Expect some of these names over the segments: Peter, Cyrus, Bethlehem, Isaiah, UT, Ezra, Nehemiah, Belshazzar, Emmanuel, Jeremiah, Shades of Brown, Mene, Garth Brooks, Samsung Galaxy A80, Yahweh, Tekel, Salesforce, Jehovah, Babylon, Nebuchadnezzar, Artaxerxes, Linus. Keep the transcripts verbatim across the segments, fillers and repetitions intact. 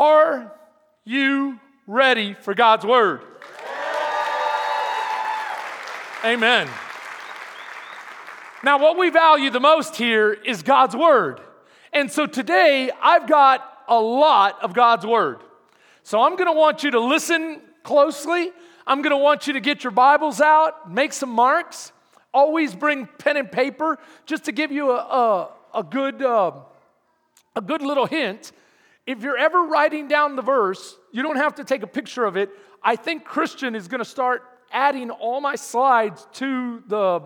Are you ready for God's word? Amen. Now, what we value the most here is God's word. And so today, I've got a lot of God's word. So I'm going to want you to listen closely. I'm going to want you to get your Bibles out, make some marks. Always bring pen and paper just to give you a, a, a, good, uh, a good little hint. If you're ever writing down the verse, you don't have to take a picture of it. I think Christian is going to start adding all my slides to the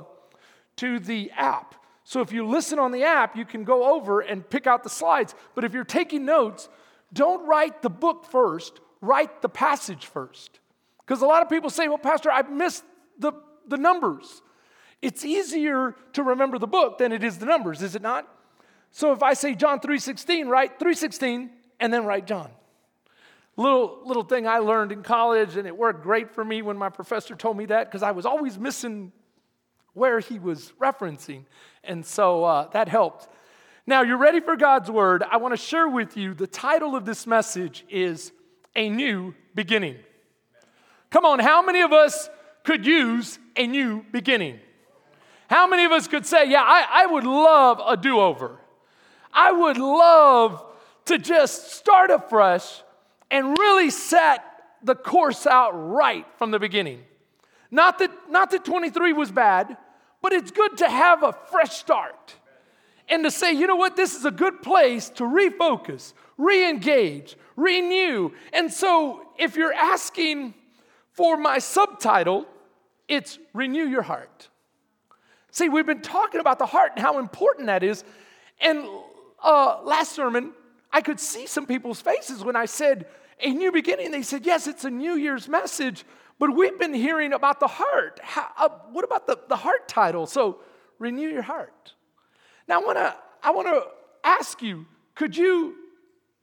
to the app. So if you listen on the app, you can go over and pick out the slides. But if you're taking notes, don't write the book first. Write the passage first. Because a lot of people say, well, Pastor, I missed the, the numbers. It's easier to remember the book than it is the numbers, is it not? So if I say John three sixteen, write three sixteen and then write John. Little little thing I learned in college, and it worked great for me when my professor told me that, because I was always missing where he was referencing, and so uh, that helped. Now, you're ready for God's word. I want to share with you the title of this message is A New Beginning. Come on, how many of us could use a new beginning? How many of us could say, yeah, I, I would love a do-over. I would love to just start afresh and really set the course out right from the beginning. Not that, not that twenty-three was bad, but it's good to have a fresh start. And to say, you know what, this is a good place to refocus, re-engage, renew. And so if you're asking for my subtitle, it's Renew Your Heart. See, we've been talking about the heart and how important that is. And uh, last sermon, I could see some people's faces when I said, a new beginning. They said, yes, it's a New Year's message, but we've been hearing about the heart. How, uh, what about the, the heart title? So, renew your heart. Now, I want to I want to ask you, could you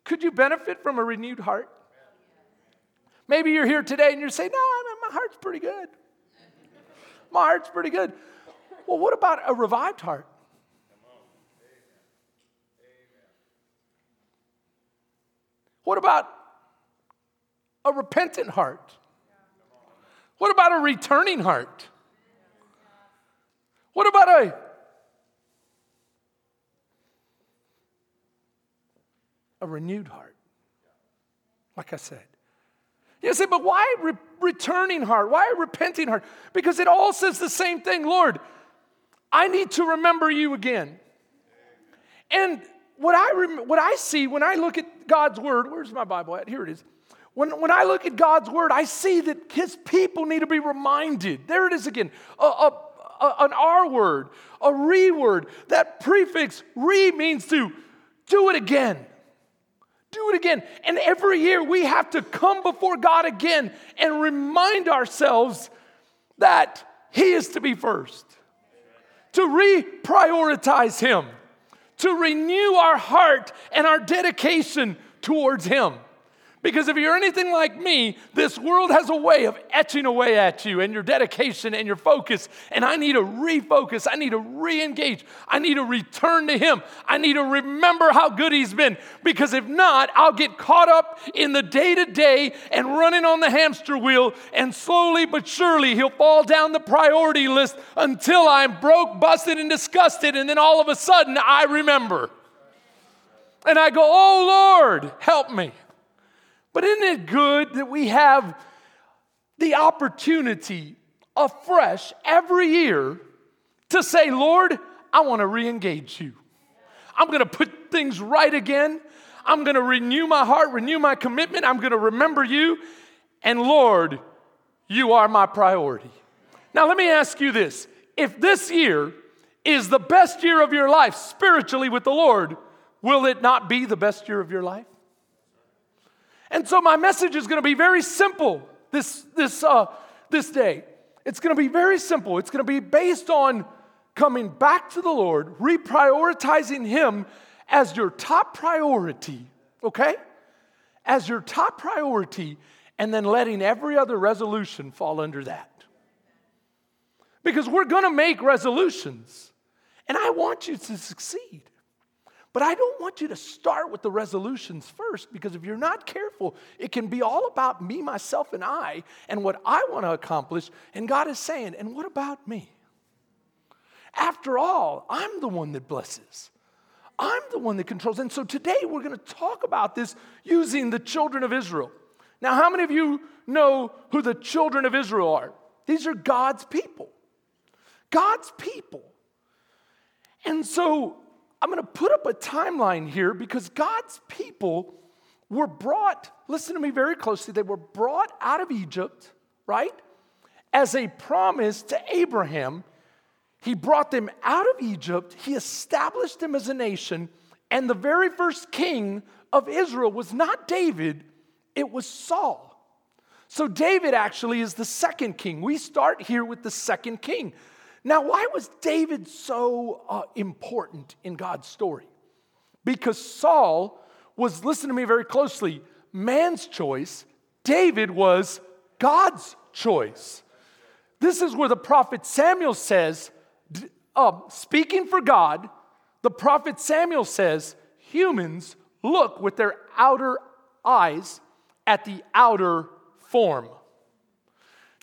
could you benefit from a renewed heart? Maybe you're here today and you're saying, no, my heart's pretty good. My heart's pretty good. Well, what about a revived heart? What about a repentant heart? What about a returning heart? What about a a renewed heart? Like I said. You say, but why re- returning heart? Why a repenting heart? Because it all says the same thing. Lord, I need to remember you again. And what I rem- what I see when I look at God's word, where's my Bible at? Here it is. When, when I look at God's word, I see that his people need to be reminded. There it is again. A, a, a, an R word, a re word. That prefix re means to do it again. Do it again. And every year we have to come before God again and remind ourselves that he is to be first. To reprioritize him. To renew our heart and our dedication towards him. Because if you're anything like me, this world has a way of etching away at you and your dedication and your focus. And I need to refocus. I need to re-engage. I need to return to him. I need to remember how good he's been. Because if not, I'll get caught up in the day-to-day and running on the hamster wheel. And slowly but surely, he'll fall down the priority list until I'm broke, busted, and disgusted. And then all of a sudden, I remember. And I go, oh, Lord, help me. But isn't it good that we have the opportunity afresh every year to say, Lord, I want to re-engage you. I'm going to put things right again. I'm going to renew my heart, renew my commitment. I'm going to remember you. And Lord, you are my priority. Now, let me ask you this. If this year is the best year of your life spiritually with the Lord, will it not be the best year of your life? And so my message is going to be very simple this, this, uh, this day. It's going to be very simple. It's going to be based on coming back to the Lord, reprioritizing him as your top priority, okay? As your top priority, and then letting every other resolution fall under that. Because we're going to make resolutions, and I want you to succeed. But I don't want you to start with the resolutions first, because if you're not careful, it can be all about me, myself, and I, and what I want to accomplish. And God is saying, and what about me? After all, I'm the one that blesses. I'm the one that controls. And so today we're going to talk about this using the children of Israel. Now, how many of you know who the children of Israel are? These are God's people. God's people. And so I'm going to put up a timeline here, because God's people were brought, listen to me very closely, they were brought out of Egypt, right? As a promise to Abraham, he brought them out of Egypt, he established them as a nation, and the very first king of Israel was not David, it was Saul. So David actually is the second king. We start here with the second king. Now, why was David so uh, important in God's story? Because Saul was, listen to me very closely, man's choice. David was God's choice. This is where the prophet Samuel says, uh, speaking for God, the prophet Samuel says, humans look with their outer eyes at the outer form.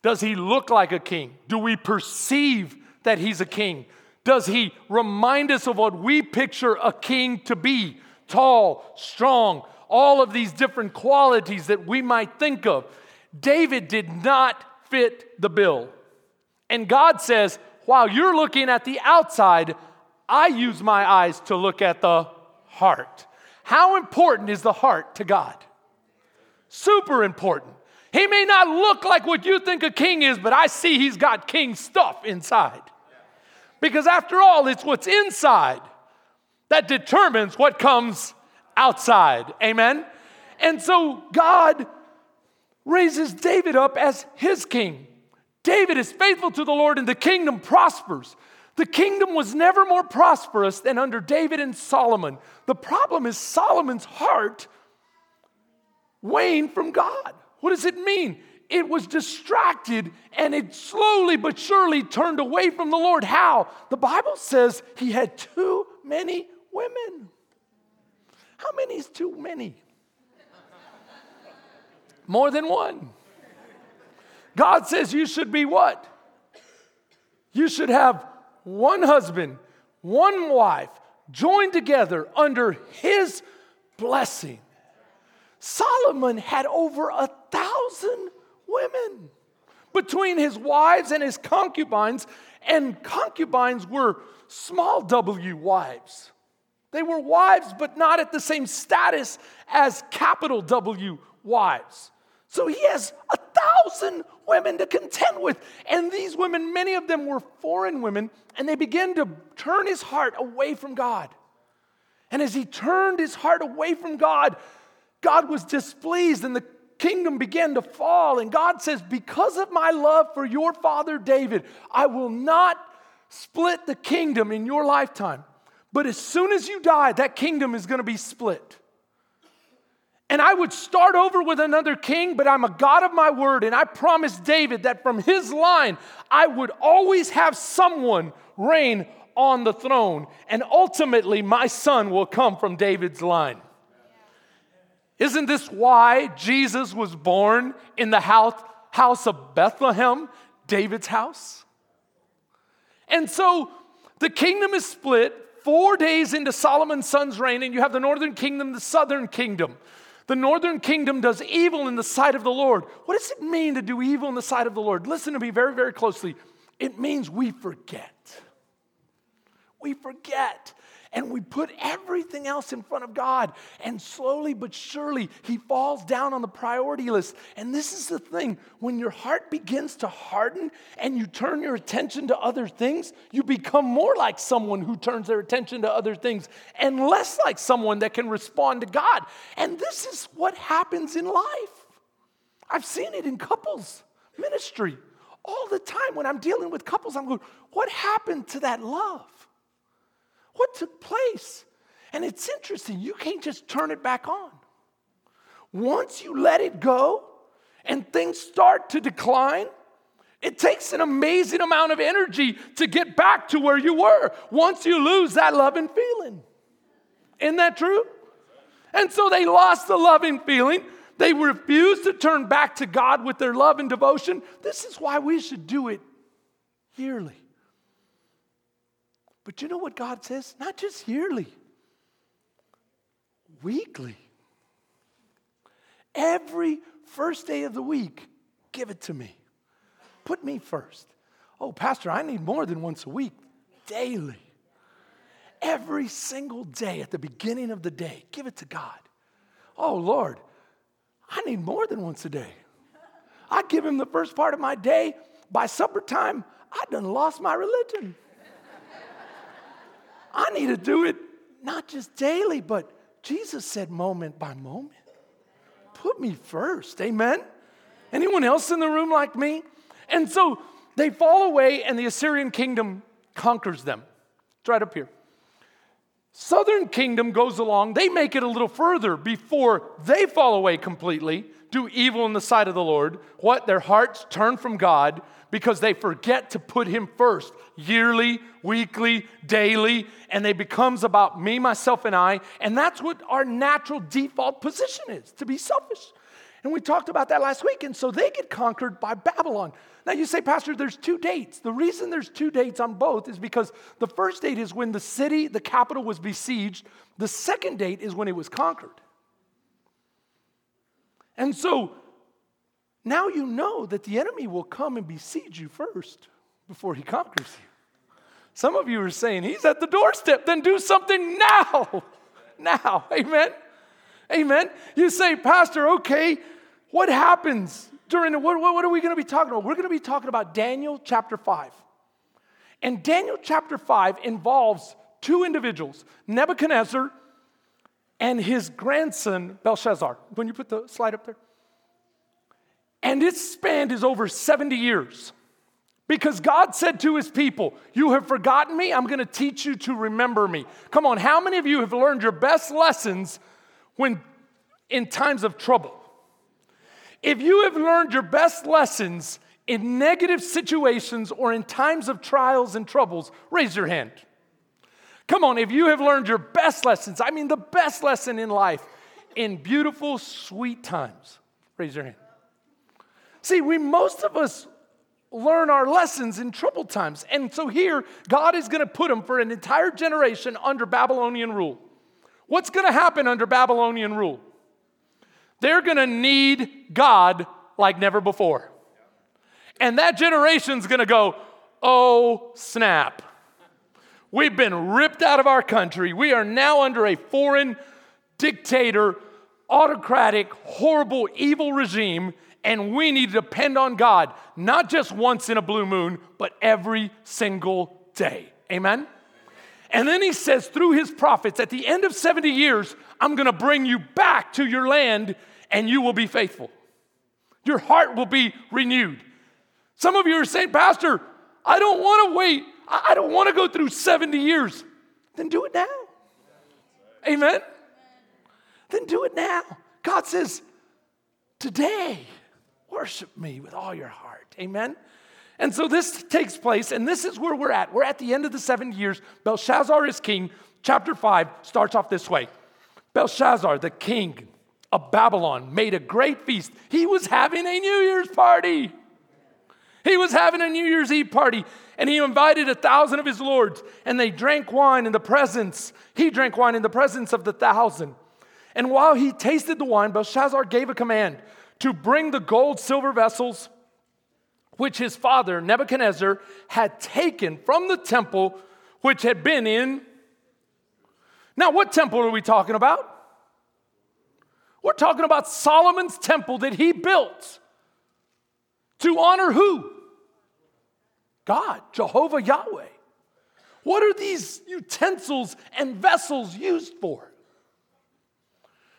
Does he look like a king? Do we perceive that he's a king? Does he remind us of what we picture a king to be? Tall, strong, all of these different qualities that we might think of. David did not fit the bill. And God says, while you're looking at the outside, I use my eyes to look at the heart. How important is the heart to God? Super important. He may not look like what you think a king is, but I see he's got king stuff inside. Because after all, it's what's inside that determines what comes outside. Amen? And so God raises David up as his king. David is faithful to the Lord, and the kingdom prospers. The kingdom was never more prosperous than under David and Solomon. The problem is Solomon's heart waned from God. What does it mean? It was distracted, and it slowly but surely turned away from the Lord. How? The Bible says he had too many women. How many is too many? More than one. God says you should be what? You should have one husband, one wife, joined together under his blessing. Solomon had over a thousand women between his wives and his concubines, and concubines were small w wives. They were wives, but not at the same status as capital W wives. So he has a thousand women to contend with, and these women, many of them were foreign women, and they began to turn his heart away from God. And as he turned his heart away from God, God was displeased, and the kingdom began to fall. And God says, because of my love for your father David, I will not split the kingdom in your lifetime. But as soon as you die, that kingdom is going to be split. And I would start over with another king, but I'm a God of my word, and I promised David that from his line, I would always have someone reign on the throne. And ultimately, my son will come from David's line. Isn't this why Jesus was born in the house, house of Bethlehem, David's house? And so the kingdom is split four days into Solomon's son's reign, and you have the northern kingdom, the southern kingdom. The northern kingdom does evil in the sight of the Lord. What does it mean to do evil in the sight of the Lord? Listen to me very, very closely. It means we forget. We forget. And we put everything else in front of God. And slowly but surely, he falls down on the priority list. And this is the thing. When your heart begins to harden and you turn your attention to other things, you become more like someone who turns their attention to other things and less like someone that can respond to God. And this is what happens in life. I've seen it in couples ministry all the time. When I'm dealing with couples, I'm going, what happened to that love? What took place? And it's interesting. You can't just turn it back on. Once you let it go and things start to decline, it takes an amazing amount of energy to get back to where you were once you lose that love and feeling. Isn't that true? And so they lost the loving feeling. They refused to turn back to God with their love and devotion. This is why we should do it yearly. But you know what God says? Not just yearly. Weekly. Every first day of the week, give it to me. Put me first. Oh, Pastor, I need more than once a week. Daily. Every single day at the beginning of the day, give it to God. Oh, Lord, I need more than once a day. I give him the first part of my day. By supper time, I done lost my religion. I need to do it not just daily, but Jesus said moment by moment. Put me first. Amen? Anyone else in the room like me? And so they fall away and the Assyrian kingdom conquers them. It's right up here. Southern kingdom goes along. They make it a little further before they fall away completely, do evil in the sight of the Lord. What? Their hearts turn from God because they forget to put him first. Yearly, weekly, daily. And they becomes about me, myself, and I. And that's what our natural default position is, to be selfish. And we talked about that last week. And so they get conquered by Babylon. Now you say, Pastor, there's two dates. The reason there's two dates on both is because the first date is when the city, the capital, was besieged. The second date is when it was conquered. And so now you know that the enemy will come and besiege you first before he conquers you. Some of you are saying, he's at the doorstep. Then do something now. Now. Amen. Amen. You say, Pastor, okay. What happens during the, what, what are we going to be talking about? We're going to be talking about Daniel chapter five. And Daniel chapter five involves two individuals, Nebuchadnezzar and his grandson, Belshazzar. When you put the slide up there. And its span is over seventy years. Because God said to his people, you have forgotten me, I'm going to teach you to remember me. Come on, how many of you have learned your best lessons when in times of trouble? If you have learned your best lessons in negative situations or in times of trials and troubles, raise your hand. Come on, if you have learned your best lessons, I mean the best lesson in life, in beautiful, sweet times, raise your hand. See, we, most of us learn our lessons in troubled times. And so here, God is going to put them for an entire generation under Babylonian rule. What's going to happen under Babylonian rule? They're going to need God like never before. And that generation's going to go, oh, snap. We've been ripped out of our country. We are now under a foreign dictator, autocratic, horrible, evil regime, and we need to depend on God, not just once in a blue moon, but every single day. Amen? And then he says through his prophets, at the end of seventy years, I'm going to bring you back to your land and you will be faithful. Your heart will be renewed. Some of you are saying, Pastor, I don't want to wait. I don't want to go through seventy years. Then do it now. Amen? Amen. Then do it now. God says, today, worship me with all your heart. Amen? And so this takes place, and this is where we're at. We're at the end of the seven years. Belshazzar is king. Chapter five starts off this way. Belshazzar, the king of Babylon, made a great feast. He was having a New Year's party. He was having a New Year's Eve party, and he invited a thousand of his lords, and they drank wine in the presence. He drank wine in the presence of the thousand. And while he tasted the wine, Belshazzar gave a command to bring the gold, silver vessels, which his father, Nebuchadnezzar, had taken from the temple which had been in. Now, what temple are we talking about? We're talking about Solomon's temple that he built to honor who? God, Jehovah Yahweh. What are these utensils and vessels used for?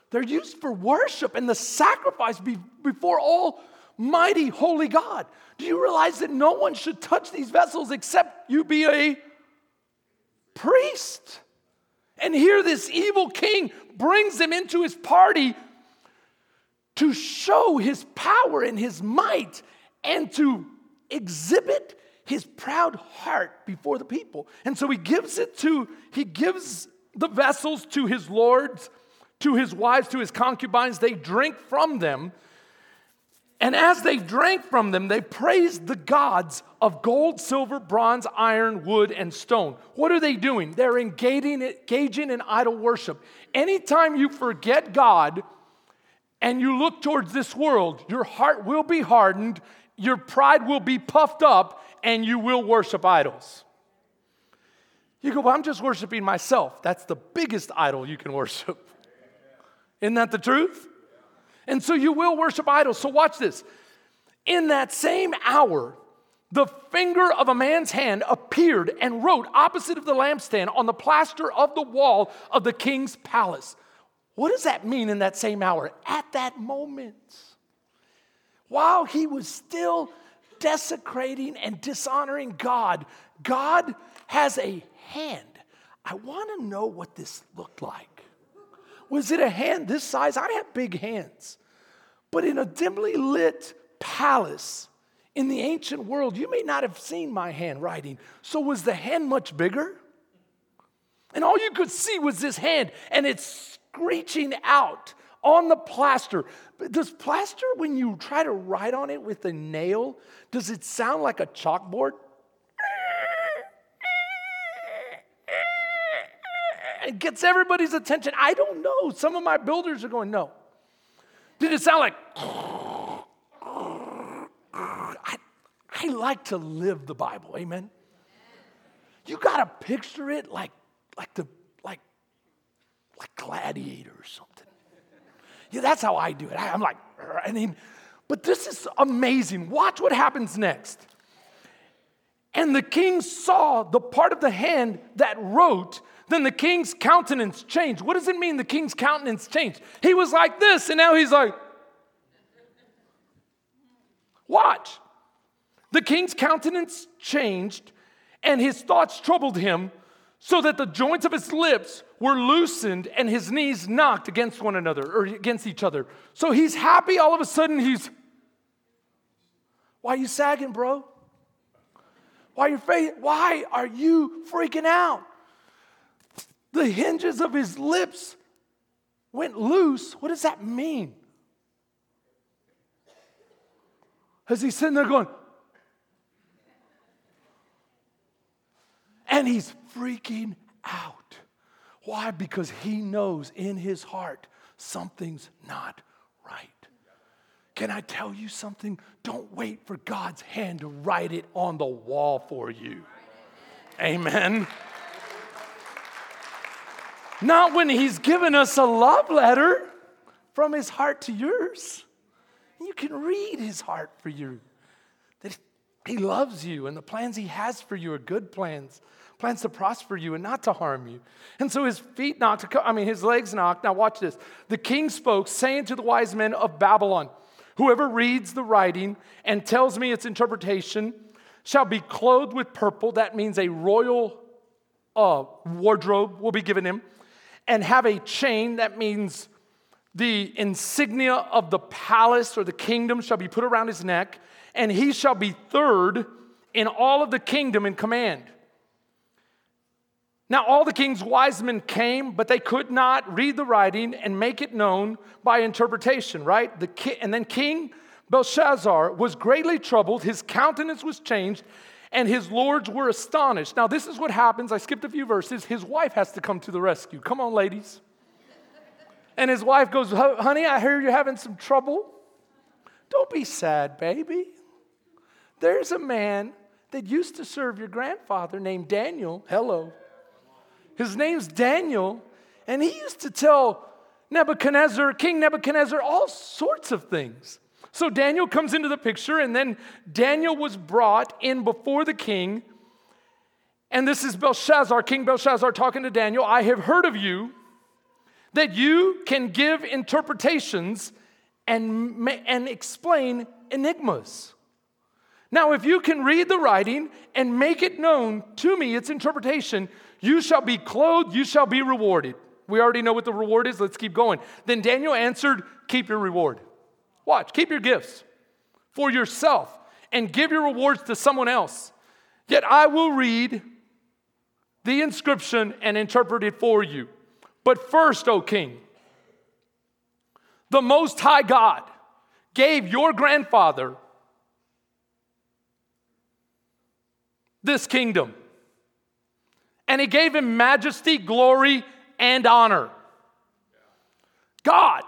They're used for worship and the sacrifice before all mighty, holy God. Do you realize that no one should touch these vessels except you be a priest? And here this evil king brings them into his party to show his power and his might and to exhibit his proud heart before the people. And so he gives it to, he gives the vessels to his lords, to his wives, to his concubines. They drink from them. And as they drank from them, they praised the gods of gold, silver, bronze, iron, wood, and stone. What are they doing? They're engaging, engaging in idol worship. Anytime you forget God and you look towards this world, your heart will be hardened, your pride will be puffed up, and you will worship idols. You go, well, I'm just worshiping myself. That's the biggest idol you can worship. Isn't that the truth? And so you will worship idols. So watch this. In that same hour, the finger of a man's hand appeared and wrote opposite of the lampstand on the plaster of the wall of the king's palace. What does that mean in that same hour? At that moment, while he was still desecrating and dishonoring God, God has a hand. I want to know what this looked like. Was it a hand this size? I have big hands. But in a dimly lit palace in the ancient world, you may not have seen my handwriting. So was the hand much bigger? And all you could see was this hand, and it's screeching out on the plaster. Does plaster, when you try to write on it with a nail, does it sound like a chalkboard? It gets everybody's attention. I don't know. Some of my builders are going, no. Did it sound like? I, I like to live the Bible. Amen. You got to picture it like, like the like, like Gladiator or something. Yeah, that's how I do it. I, I'm like, I mean, but this is amazing. Watch what happens next. And the king saw the part of the hand that wrote. Then the king's countenance changed. What does it mean the king's countenance changed? He was like this, and now he's like. Watch. The king's countenance changed, and his thoughts troubled him, so that the joints of his lips were loosened, and his knees knocked against one another, or against each other. So he's happy. All of a sudden, he's. Why are you sagging, bro? Why are you fa- Why are you freaking out? The hinges of his lips went loose. What does that mean? As he's sitting there going, and he's freaking out. Why? Because he knows in his heart something's not right. Can I tell you something? Don't wait for God's hand to write it on the wall for you. Amen. Not when he's given us a love letter from his heart to yours. You can read his heart for you. That he loves you, and the plans he has for you are good plans. Plans to prosper you and not to harm you. And so his feet knocked, I mean his legs knocked. Now watch this. The king spoke, saying to the wise men of Babylon, whoever reads the writing and tells me its interpretation shall be clothed with purple. That means a royal uh, wardrobe will be given him. And have a chain, that means the insignia of the palace or the kingdom shall be put around his neck, and he shall be third in all of the kingdom in command. Now all the king's wise men came, but they could not read the writing and make it known by interpretation, right? The ki- and then King Belshazzar was greatly troubled, his countenance was changed, and his lords were astonished. Now, this is what happens. I skipped a few verses. His wife has to come to the rescue. Come on, ladies. And his wife goes, honey, I hear you're having some trouble. Don't be sad, baby. There's a man that used to serve your grandfather named Daniel. Hello. His name's Daniel. And he used to tell Nebuchadnezzar, King Nebuchadnezzar, all sorts of things. So Daniel comes into the picture, and then Daniel was brought in before the king. And this is Belshazzar, King Belshazzar talking to Daniel. I have heard of you that you can give interpretations and, and explain enigmas. Now, if you can read the writing and make it known to me its interpretation, you shall be clothed, you shall be rewarded. We already know what the reward is. Let's keep going. Then Daniel answered, keep your reward. Watch, keep your gifts for yourself and give your rewards to someone else. Yet I will read the inscription and interpret it for you. But first, O king, the Most High God gave your grandfather this kingdom. And he gave him majesty, glory, and honor. God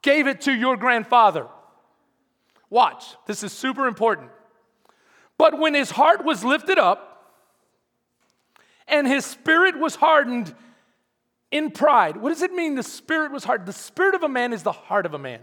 gave it to your grandfather. Watch, this is super important. But when his heart was lifted up and his spirit was hardened in pride. What does it mean the spirit was hardened? The spirit of a man is the heart of a man.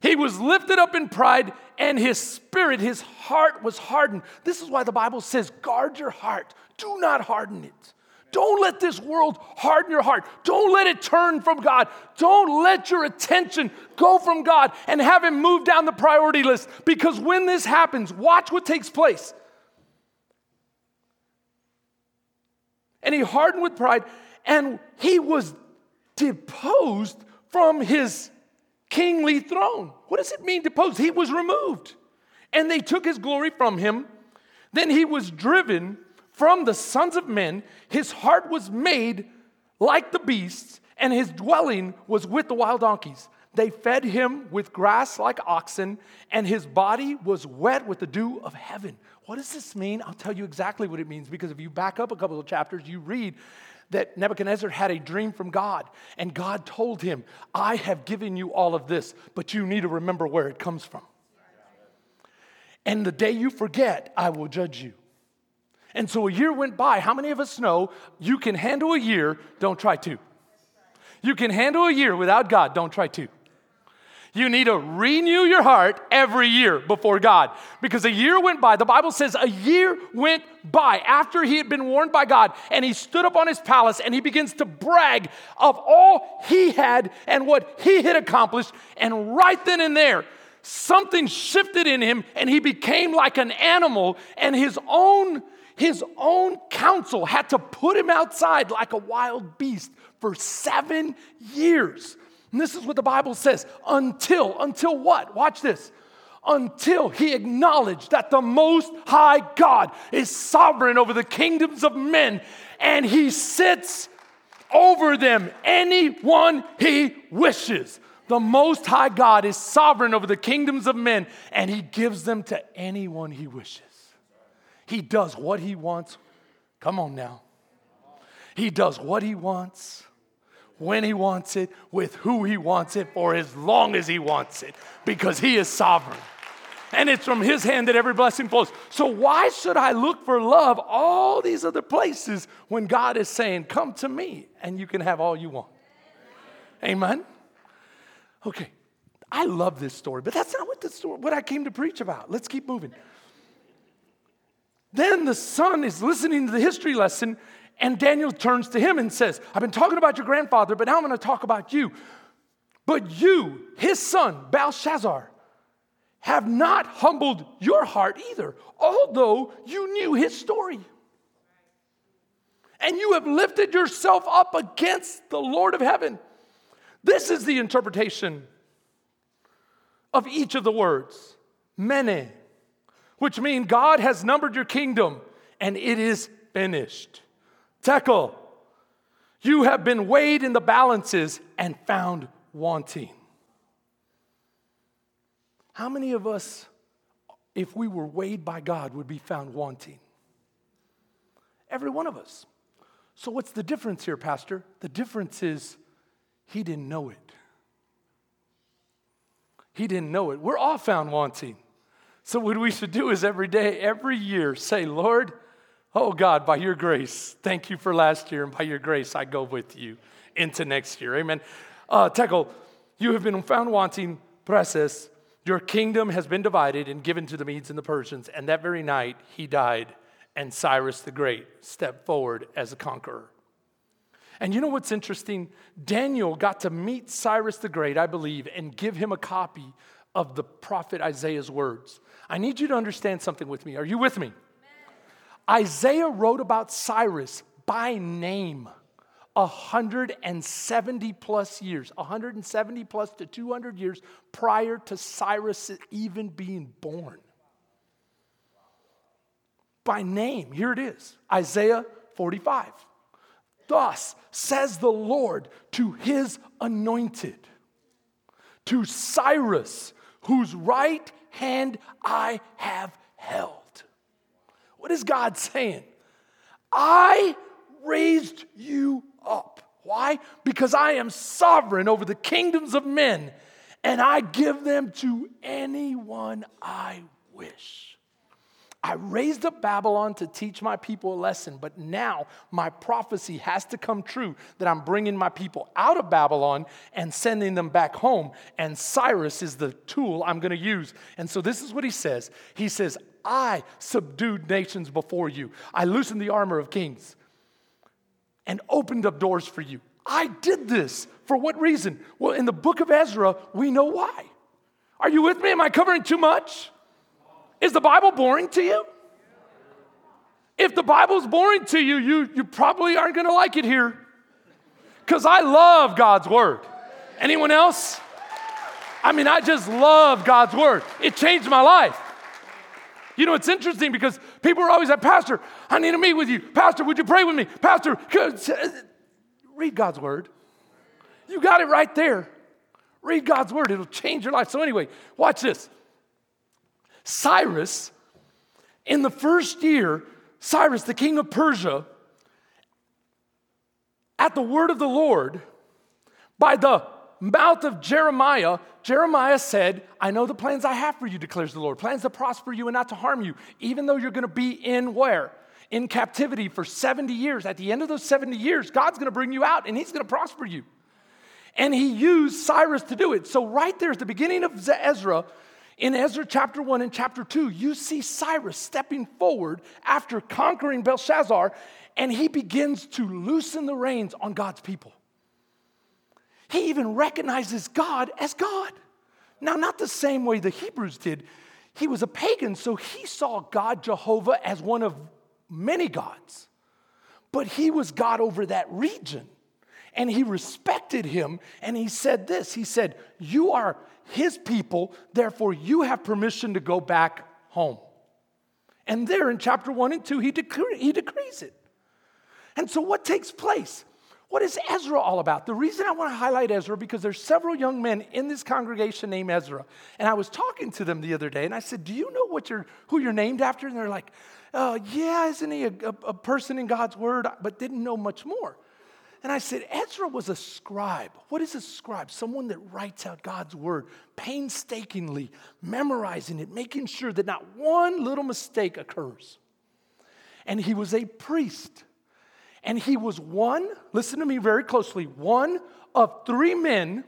He was lifted up in pride, and his spirit, his heart was hardened. This is why the Bible says, guard your heart. Do not harden it. Don't let this world harden your heart. Don't let it turn from God. Don't let your attention go from God and have him move down the priority list. Because when this happens, watch what takes place. And he hardened with pride, and he was deposed from his kingly throne. What does it mean deposed? He was removed. And they took his glory from him. Then he was driven from the sons of men. His heart was made like the beasts, and his dwelling was with the wild donkeys. They fed him with grass like oxen, and his body was wet with the dew of heaven. What does this mean? I'll tell you exactly what it means, because if you back up a couple of chapters, you read that Nebuchadnezzar had a dream from God, and God told him, I have given you all of this, but you need to remember where it comes from. And the day you forget, I will judge you. And so a year went by. How many of us know you can handle a year, don't try to. You can handle a year without God, don't try to. You need to renew your heart every year before God. Because a year went by. The Bible says a year went by after he had been warned by God. And he stood up on his palace and he begins to brag of all he had and what he had accomplished. And right then and there, something shifted in him and he became like an animal. And his own, his own counsel had to put him outside like a wild beast for seven years. And this is what the Bible says, until, until what? Watch this. Until he acknowledged that the Most High God is sovereign over the kingdoms of men, and he sits over them anyone he wishes. The Most High God is sovereign over the kingdoms of men, and he gives them to anyone he wishes. He does what he wants. Come on now. He does what he wants, when he wants it, with who he wants it, for as long as he wants it, because he is sovereign. And it's from his hand that every blessing flows. So why should I look for love all these other places when God is saying, come to me and you can have all you want? Amen? Okay, I love this story, but that's not what the story, what I came to preach about. Let's keep moving. Then the son is listening to the history lesson, and Daniel turns to him and says, I've been talking about your grandfather, but now I'm going to talk about you. But you, his son, Belshazzar, have not humbled your heart either, although you knew his story. And you have lifted yourself up against the Lord of heaven. This is the interpretation of each of the words, mene, which mean God has numbered your kingdom and it is finished. Tekel, you have been weighed in the balances and found wanting. How many of us, if we were weighed by God, would be found wanting? Every one of us. So what's the difference here, Pastor? The difference is he didn't know it. He didn't know it. We're all found wanting. So what we should do is every day, every year, say, Lord, oh, God, by your grace, thank you for last year, and by your grace, I go with you into next year. Amen. Uh, Tekel, you have been found wanting, Preses. Your kingdom has been divided and given to the Medes and the Persians, and that very night he died, and Cyrus the Great stepped forward as a conqueror. And you know what's interesting? Daniel got to meet Cyrus the Great, I believe, and give him a copy of the prophet Isaiah's words. I need you to understand something with me. Are you with me? Isaiah wrote about Cyrus by name one hundred seventy plus years, one hundred seventy plus to two hundred years prior to Cyrus even being born. By name, here it is, Isaiah forty-five. Thus says the Lord to his anointed, to Cyrus, whose right hand I have held. What is God saying? I raised you up. Why? Because I am sovereign over the kingdoms of men, and I give them to anyone I wish. I raised up Babylon to teach my people a lesson, but now my prophecy has to come true that I'm bringing my people out of Babylon and sending them back home, and Cyrus is the tool I'm going to use. And so this is what he says. He says, I subdued nations before you. I loosened the armor of kings and opened up doors for you. I did this. For what reason? Well, in the book of Ezra, we know why. Are you with me? Am I covering too much? Is the Bible boring to you? If the Bible's boring to you, you, you probably aren't going to like it here. Because I love God's Word. Anyone else? I mean, I just love God's Word. It changed my life. You know, it's interesting because people are always like, Pastor, I need to meet with you. Pastor, would you pray with me? Pastor, read God's Word. You got it right there. Read God's Word. It'll change your life. So anyway, watch this. Cyrus, in the first year, Cyrus, the king of Persia, at the word of the Lord, by the mouth of Jeremiah, Jeremiah said, I know the plans I have for you, declares the Lord, plans to prosper you and not to harm you, even though you're going to be in where? In captivity for seventy years. At the end of those seventy years, God's going to bring you out and he's going to prosper you. And he used Cyrus to do it. So right there at the beginning of Ezra, in Ezra chapter one and chapter two, you see Cyrus stepping forward after conquering Belshazzar, and he begins to loosen the reins on God's people. He even recognizes God as God. Now, not the same way the Hebrews did. He was a pagan, so he saw God, Jehovah, as one of many gods. But he was God over that region. And he respected him, and he said this. He said, you are his people, therefore you have permission to go back home. And there in chapter one and two, he, decre- he decrees it. And so what takes place? What is Ezra all about? The reason I want to highlight Ezra, because there's several young men in this congregation named Ezra. And I was talking to them the other day, and I said, do you know what you're, who you're named after? And they're like, uh, yeah, isn't he a, a, a person in God's word, but didn't know much more. And I said, Ezra was a scribe. What is a scribe? Someone that writes out God's word painstakingly, memorizing it, making sure that not one little mistake occurs. And he was a priest. And he was one, listen to me very closely, one of three men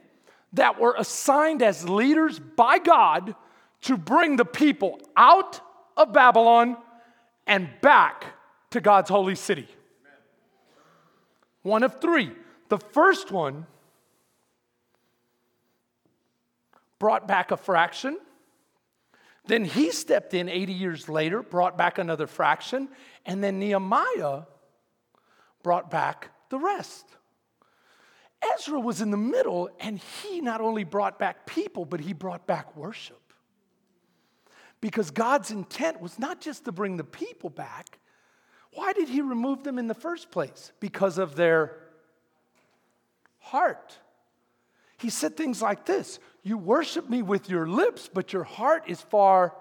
that were assigned as leaders by God to bring the people out of Babylon and back to God's holy city. One of three. The first one brought back a fraction. Then he stepped in eighty years later, brought back another fraction. And then Nehemiah brought back the rest. Ezra was in the middle, and he not only brought back people, but he brought back worship. Because God's intent was not just to bring the people back. Why did he remove them in the first place? Because of their heart. He said things like this, you worship me with your lips, but your heart is far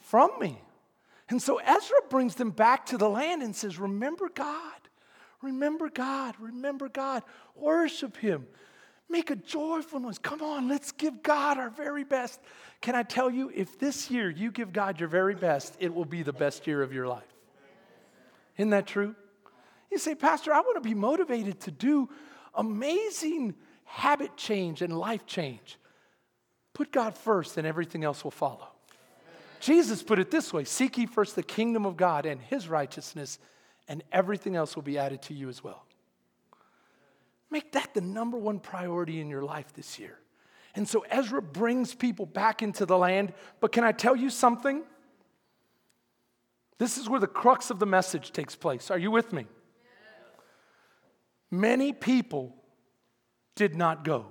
from me. And so Ezra brings them back to the land and says, remember God, remember God, remember God, worship him. Make a joyful noise. Come on, let's give God our very best. Can I tell you, if this year you give God your very best, it will be the best year of your life. Isn't that true? You say, Pastor, I want to be motivated to do amazing habit change and life change. Put God first and everything else will follow. Amen. Jesus put it this way, seek ye first the kingdom of God and his righteousness, and everything else will be added to you as well. Make that the number one priority in your life this year. And so Ezra brings people back into the land, but can I tell you something? This is where the crux of the message takes place. Are you with me? Yes. Many people did not go.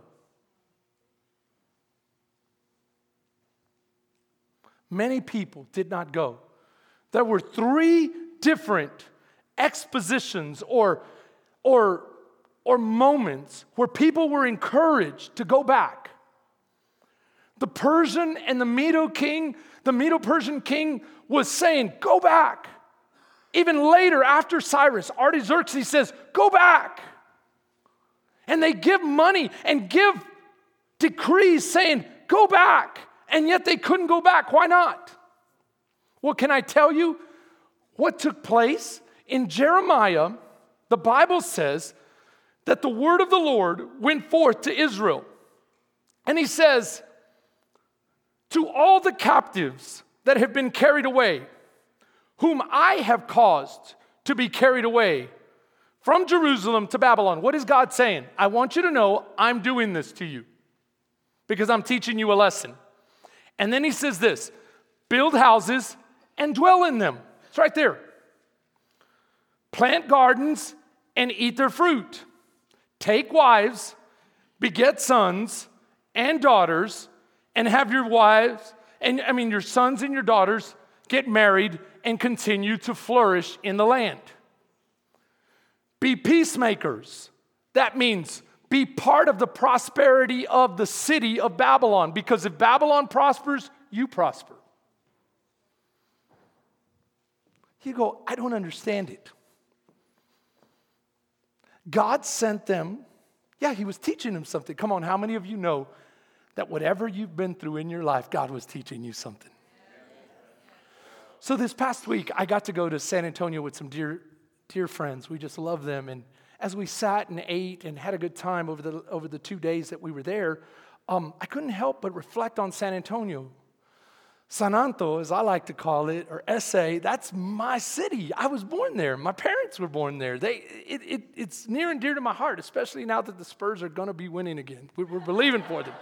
Many people did not go. There were three different expositions or, or, or moments where people were encouraged to go back. The Persian and the Medo king, the Medo-Persian king was saying, go back. Even later, after Cyrus, Artaxerxes says, go back. And they give money and give decrees saying, go back. And yet they couldn't go back. Why not? Well, can I tell you what took place? In Jeremiah, the Bible says that the word of the Lord went forth to Israel. And he says, to all the captives that have been carried away, whom I have caused to be carried away from Jerusalem to Babylon. What is God saying? I want you to know I'm doing this to you because I'm teaching you a lesson. And then he says this, build houses and dwell in them. It's right there. Plant gardens and eat their fruit. Take wives, beget sons and daughters, and have your wives, and I mean your sons and your daughters get married and continue to flourish in the land. Be peacemakers. That means be part of the prosperity of the city of Babylon, because if Babylon prospers, you prosper. You go, I don't understand it. God sent them. Yeah, he was teaching them something. Come on, how many of you know that whatever you've been through in your life, God was teaching you something? So this past week, I got to go to San Antonio with some dear, dear friends. We just love them. And as we sat and ate and had a good time over the over the two days that we were there, um, I couldn't help but reflect on San Antonio. San Anto, as I like to call it, or S A, that's my city. I was born there. My parents were born there. They, it, it, it's near and dear to my heart, especially now that the Spurs are going to be winning again. We're, we're believing for them.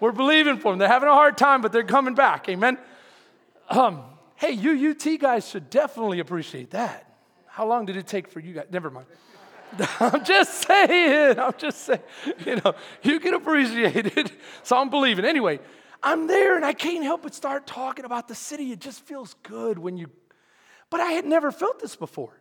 We're believing for them. They're having a hard time, but they're coming back. Amen. Um, hey, you U T guys should definitely appreciate that. How long did it take for you guys? Never mind. I'm just saying. I'm just saying. You know, you can appreciate it. So I'm believing. Anyway, I'm there and I can't help but start talking about the city. It just feels good when you, but I had never felt this before.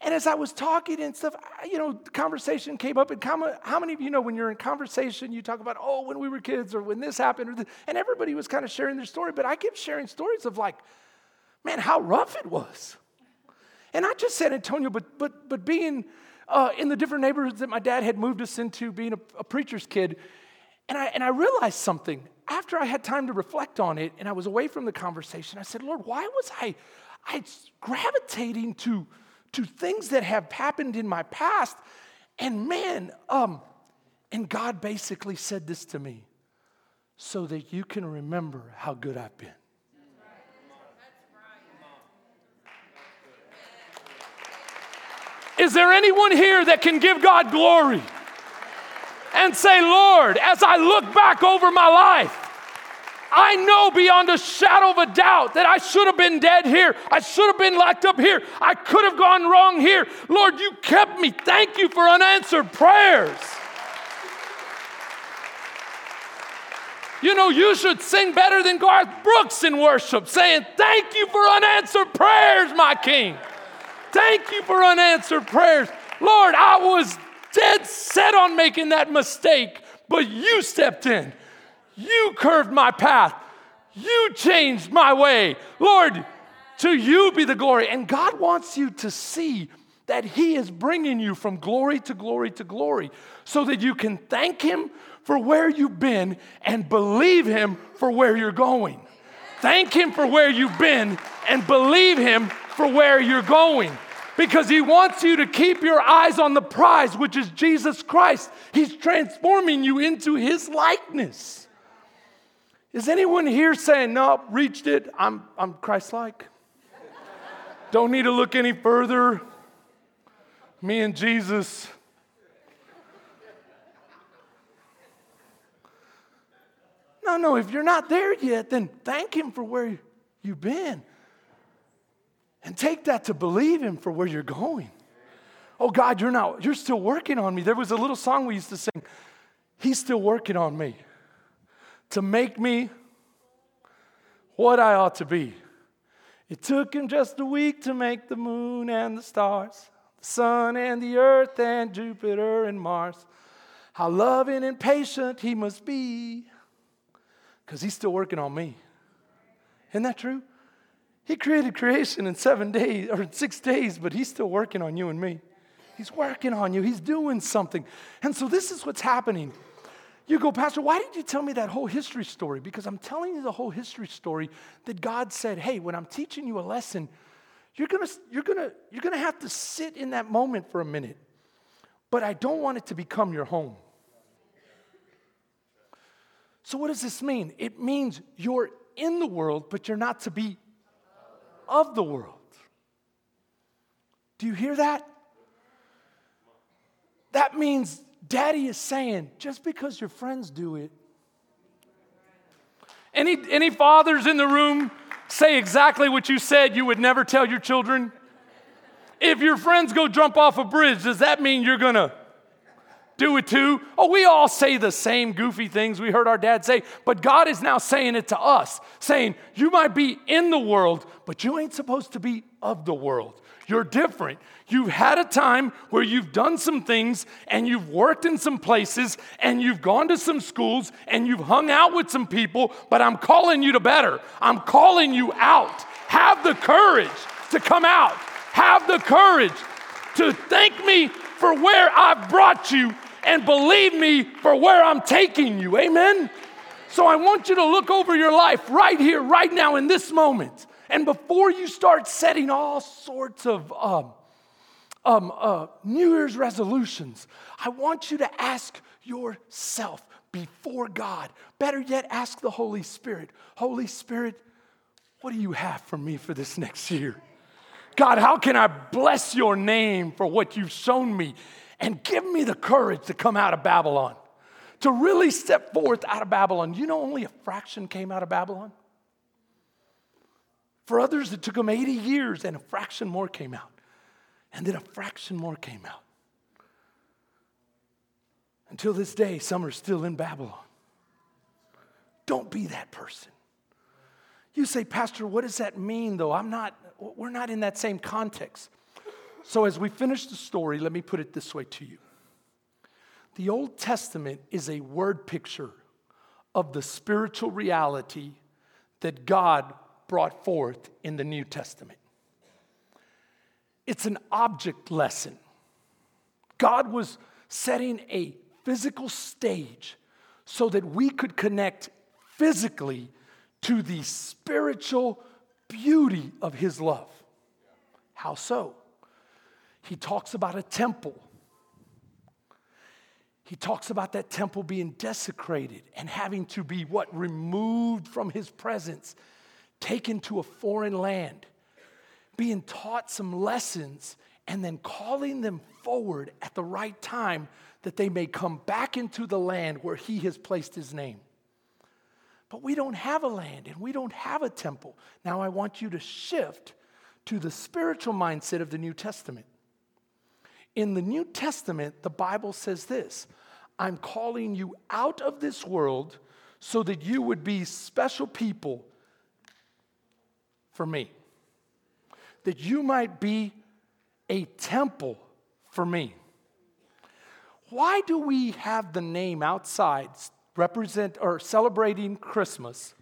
And as I was talking and stuff, I, you know, the conversation came up. And com- how many of you know when you're in conversation, you talk about, oh, when we were kids or when this happened, or this, and everybody was kind of sharing their story. But I kept sharing stories of like, man, how rough it was. And not just San Antonio, but but but being uh, in the different neighborhoods that my dad had moved us into, being a, a preacher's kid. And I and I realized something. After I had time to reflect on it and I was away from the conversation, I said, Lord, why was I, I gravitating to, to things that have happened in my past? And man, um, and God basically said this to me, so that you can remember how good I've been. That's right. Is there anyone here that can give God glory and say, Lord, as I look back over my life, I know beyond a shadow of a doubt that I should have been dead here. I should have been locked up here. I could have gone wrong here. Lord, you kept me. Thank you for unanswered prayers. You know, you should sing better than Garth Brooks in worship, saying, thank you for unanswered prayers, my King. Thank you for unanswered prayers. Lord, I was dead set on making that mistake, but you stepped in. You curved my path. You changed my way. Lord, to you be the glory. And God wants you to see that he is bringing you from glory to glory to glory so that you can thank him for where you've been and believe him for where you're going. Thank him for where you've been and believe him for where you're going. Because he wants you to keep your eyes on the prize, which is Jesus Christ. He's transforming you into his likeness. Is anyone here saying, no, reached it, I'm, I'm Christ-like? Don't need to look any further. Me and Jesus. No, no, if you're not there yet, then thank him for where you've been. And take that to believe him for where you're going. Oh God, you're not, you're still working on me. There was a little song we used to sing. He's still working on me to make me what I ought to be. It took him just a week to make the moon and the stars, the sun and the earth and Jupiter and Mars. How loving and patient he must be, because he's still working on me. Isn't that true? He created creation in seven days or in six days, but he's still working on you and me. He's working on you. He's doing something. And so this is what's happening. You go, Pastor, why did you tell me that whole history story? Because I'm telling you the whole history story that God said, hey, when I'm teaching you a lesson, you're gonna, you're gonna, you're gonna have to sit in that moment for a minute. But I don't want it to become your home. So what does this mean? It means you're in the world, but you're not to be of the world. Do you hear that? That means Daddy is saying, just because your friends do it. Any, any fathers in the room say exactly what you said you would never tell your children? If your friends go jump off a bridge, does that mean you're going to do it too? Oh, we all say the same goofy things we heard our dad say, but God is now saying it to us, saying you might be in the world, but you ain't supposed to be of the world. You're different. You've had a time where you've done some things and you've worked in some places and you've gone to some schools and you've hung out with some people, but I'm calling you to better. I'm calling you out. Have the courage to come out. Have the courage to thank me for where I've brought you and believe me for where I'm taking you. Amen? So I want you to look over your life right here, right now, in this moment. And before you start setting all sorts of um, um, uh, New Year's resolutions, I want you to ask yourself before God. Better yet, ask the Holy Spirit. Holy Spirit, what do you have for me for this next year? God, how can I bless your name for what you've shown me? And give me the courage to come out of Babylon, to really step forth out of Babylon. You know, only a fraction came out of Babylon. For others, it took them eighty years, and a fraction more came out. And then a fraction more came out. Until this day, some are still in Babylon. Don't be that person. You say, Pastor, what does that mean, though? I'm not... We're not in that same context. So as we finish the story, let me put it this way to you. The Old Testament is a word picture of the spiritual reality that God brought forth in the New Testament. It's an object lesson. God was setting a physical stage so that we could connect physically to the spiritual beauty of his love. How so? He talks about a temple. He talks about that temple being desecrated and having to be what? Removed from his presence, taken to a foreign land, being taught some lessons, and then calling them forward at the right time that they may come back into the land where he has placed his name. But we don't have a land and we don't have a temple. Now I want you to shift to the spiritual mindset of the New Testament. In the New Testament, the Bible says this, I'm calling you out of this world so that you would be special people for me. That you might be a temple for me. Why do we have the name outside represent or celebrating Christmas?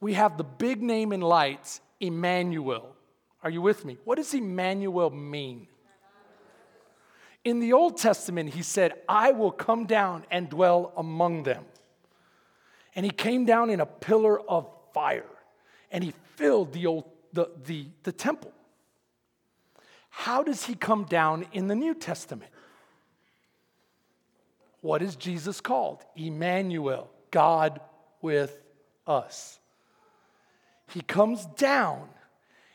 We have the big name in lights, Emmanuel. Are you with me? What does Emmanuel mean? In the Old Testament, he said, I will come down and dwell among them. And he came down in a pillar of fire, and he filled the old the the, the temple. How does he come down in the New Testament? What is Jesus called? Emmanuel, God with us. He comes down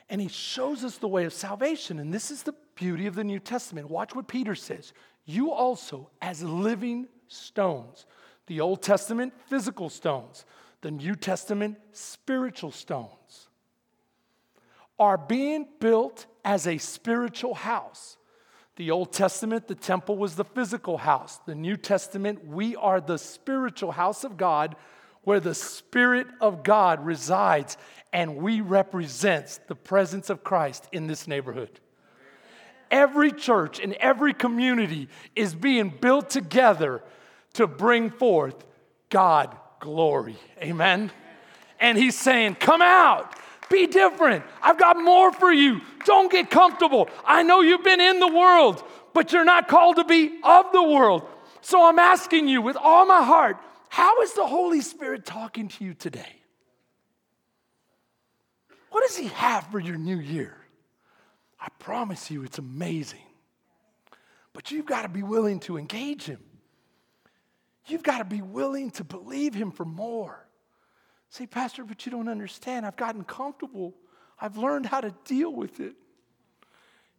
and he shows us the way of salvation. And this is the beauty of the New Testament. Watch what Peter says. You also, as living stones, the Old Testament, physical stones, the New Testament, spiritual stones, are being built as a spiritual house. The Old Testament, the temple was the physical house. The New Testament, we are the spiritual house of God where the Spirit of God resides, and we represent the presence of Christ in this neighborhood. Every church and every community is being built together to bring forth God glory. Amen? And he's saying, come out. Be different. I've got more for you. Don't get comfortable. I know you've been in the world, but you're not called to be of the world. So I'm asking you with all my heart, how is the Holy Spirit talking to you today? What does he have for your new year? I promise you it's amazing. But you've got to be willing to engage him. You've got to be willing to believe him for more. Say, Pastor, but you don't understand. I've gotten comfortable. I've learned how to deal with it.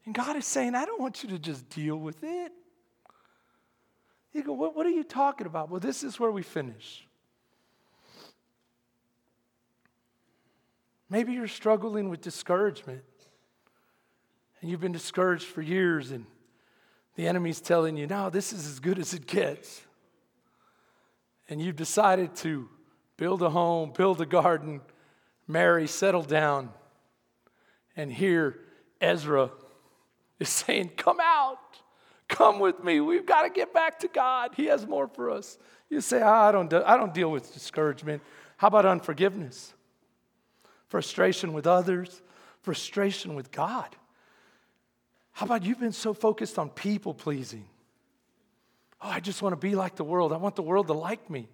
And God is saying, I don't want you to just deal with it. You go, what, what are you talking about? Well, this is where we finish. Maybe you're struggling with discouragement. And you've been discouraged for years, and the enemy's telling you, no, this is as good as it gets. And you've decided to build a home, build a garden, marry, settle down. And here, Ezra is saying, come out. Come with me. We've got to get back to God. He has more for us. You say, oh, I don't do, I don't deal with discouragement. How about unforgiveness? Frustration with others, frustration with God. How about you've been so focused on people pleasing? Oh, I just want to be like the world. I want the world to like me.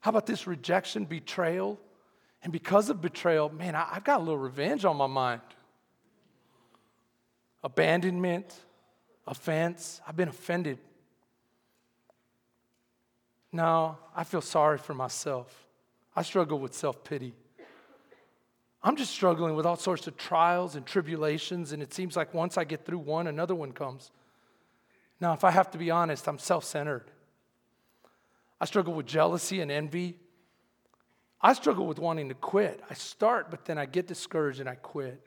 How about this rejection, betrayal? And because of betrayal, man, I, I've got a little revenge on my mind. Abandonment, offense. I've been offended. No, I feel sorry for myself. I struggle with self-pity. I'm just struggling with all sorts of trials and tribulations, and it seems like once I get through one, another one comes. Now, if I have to be honest, I'm self-centered. I struggle with jealousy and envy. I struggle with wanting to quit. I start, but then I get discouraged and I quit.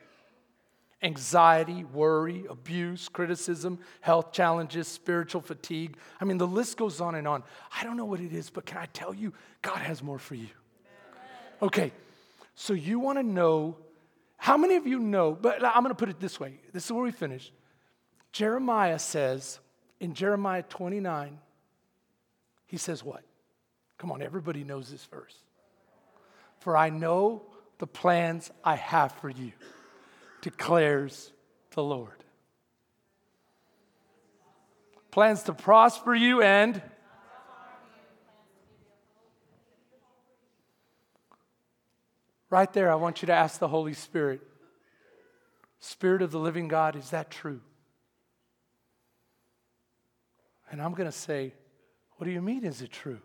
Anxiety, worry, abuse, criticism, health challenges, spiritual fatigue. I mean, the list goes on and on. I don't know what it is, but can I tell you, God has more for you. Okay, so you want to know, how many of you know, but I'm going to put it this way. This is where we finish. Jeremiah says, in Jeremiah twenty-nine, he says what? Come on, everybody knows this verse. For I know the plans I have for you, declares the Lord. Plans to prosper you and right there, I want you to ask the Holy Spirit, Spirit of the living God, is that true? And I'm going to say, what do you mean, is it true?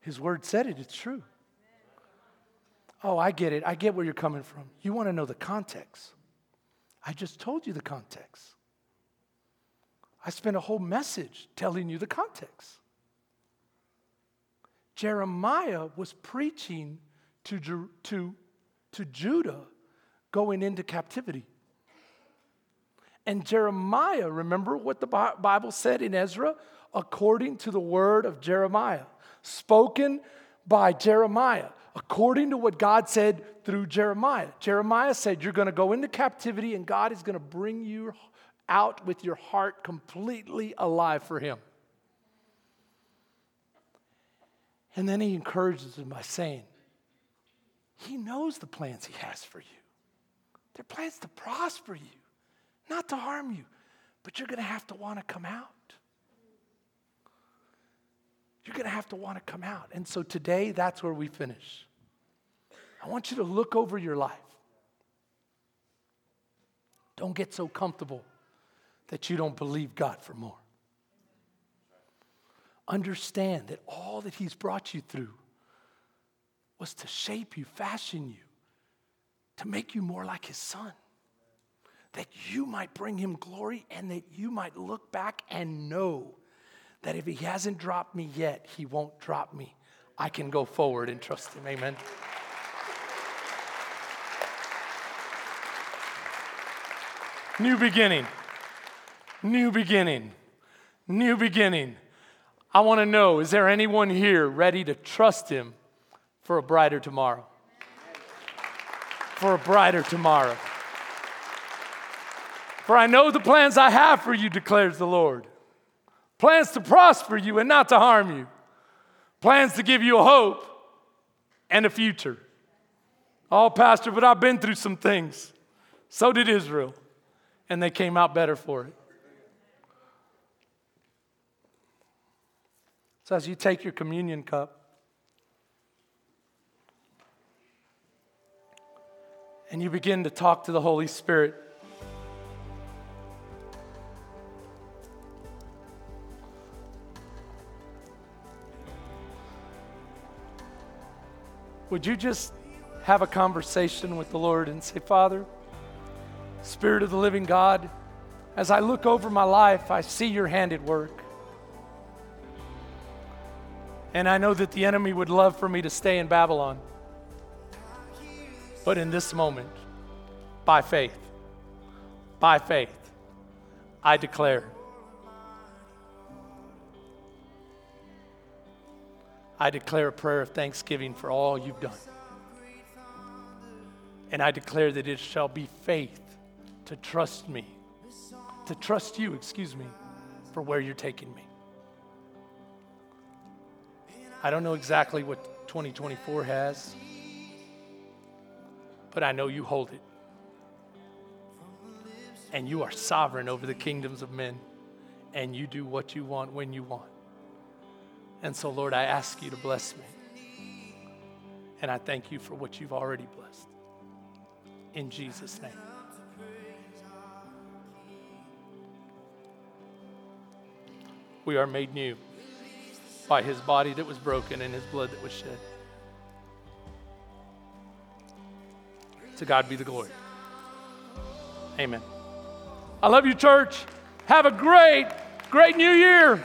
His word said it, it's true. Oh, I get it. I get where you're coming from. You want to know the context. I just told you the context. I spent a whole message telling you the context. Jeremiah was preaching to, Ju- to, to Judah going into captivity. And Jeremiah, remember what the Bible said in Ezra? According to the word of Jeremiah, spoken by Jeremiah, according to what God said through Jeremiah. Jeremiah said, you're going to go into captivity and God is going to bring you out with your heart completely alive for him. And then he encourages them by saying, he knows the plans he has for you. They're plans to prosper you, not to harm you, but you're going to have to want to come out. You're going to have to want to come out. And so today, that's where we finish. I want you to look over your life. Don't get so comfortable that you don't believe God for more. Understand that all that he's brought you through was to shape you, fashion you, to make you more like his son, that you might bring him glory and that you might look back and know that if he hasn't dropped me yet, he won't drop me. I can go forward and trust him. Amen. New beginning. New beginning. New beginning. I want to know, is there anyone here ready to trust him for a brighter tomorrow. For a brighter tomorrow. For I know the plans I have for you, declares the Lord. Plans to prosper you and not to harm you. Plans to give you a hope and a future. Oh, Pastor, but I've been through some things. So did Israel. And they came out better for it. So as you take your communion cup, and you begin to talk to the Holy Spirit, would you just have a conversation with the Lord and say, Father, Spirit of the living God, as I look over my life, I see your hand at work. And I know that the enemy would love for me to stay in Babylon. But in this moment, by faith, by faith, I declare. I declare a prayer of thanksgiving for all you've done. And I declare that it shall be faith to trust me, to trust you, excuse me, for where you're taking me. I don't know exactly what twenty twenty-four has, but I know you hold it. And you are sovereign over the kingdoms of men, and you do what you want when you want. And so, Lord, I ask you to bless me. And I thank you for what you've already blessed. In Jesus' name. We are made new by his body that was broken and his blood that was shed. To God be the glory. Amen. I love you, church. Have a great, great new year.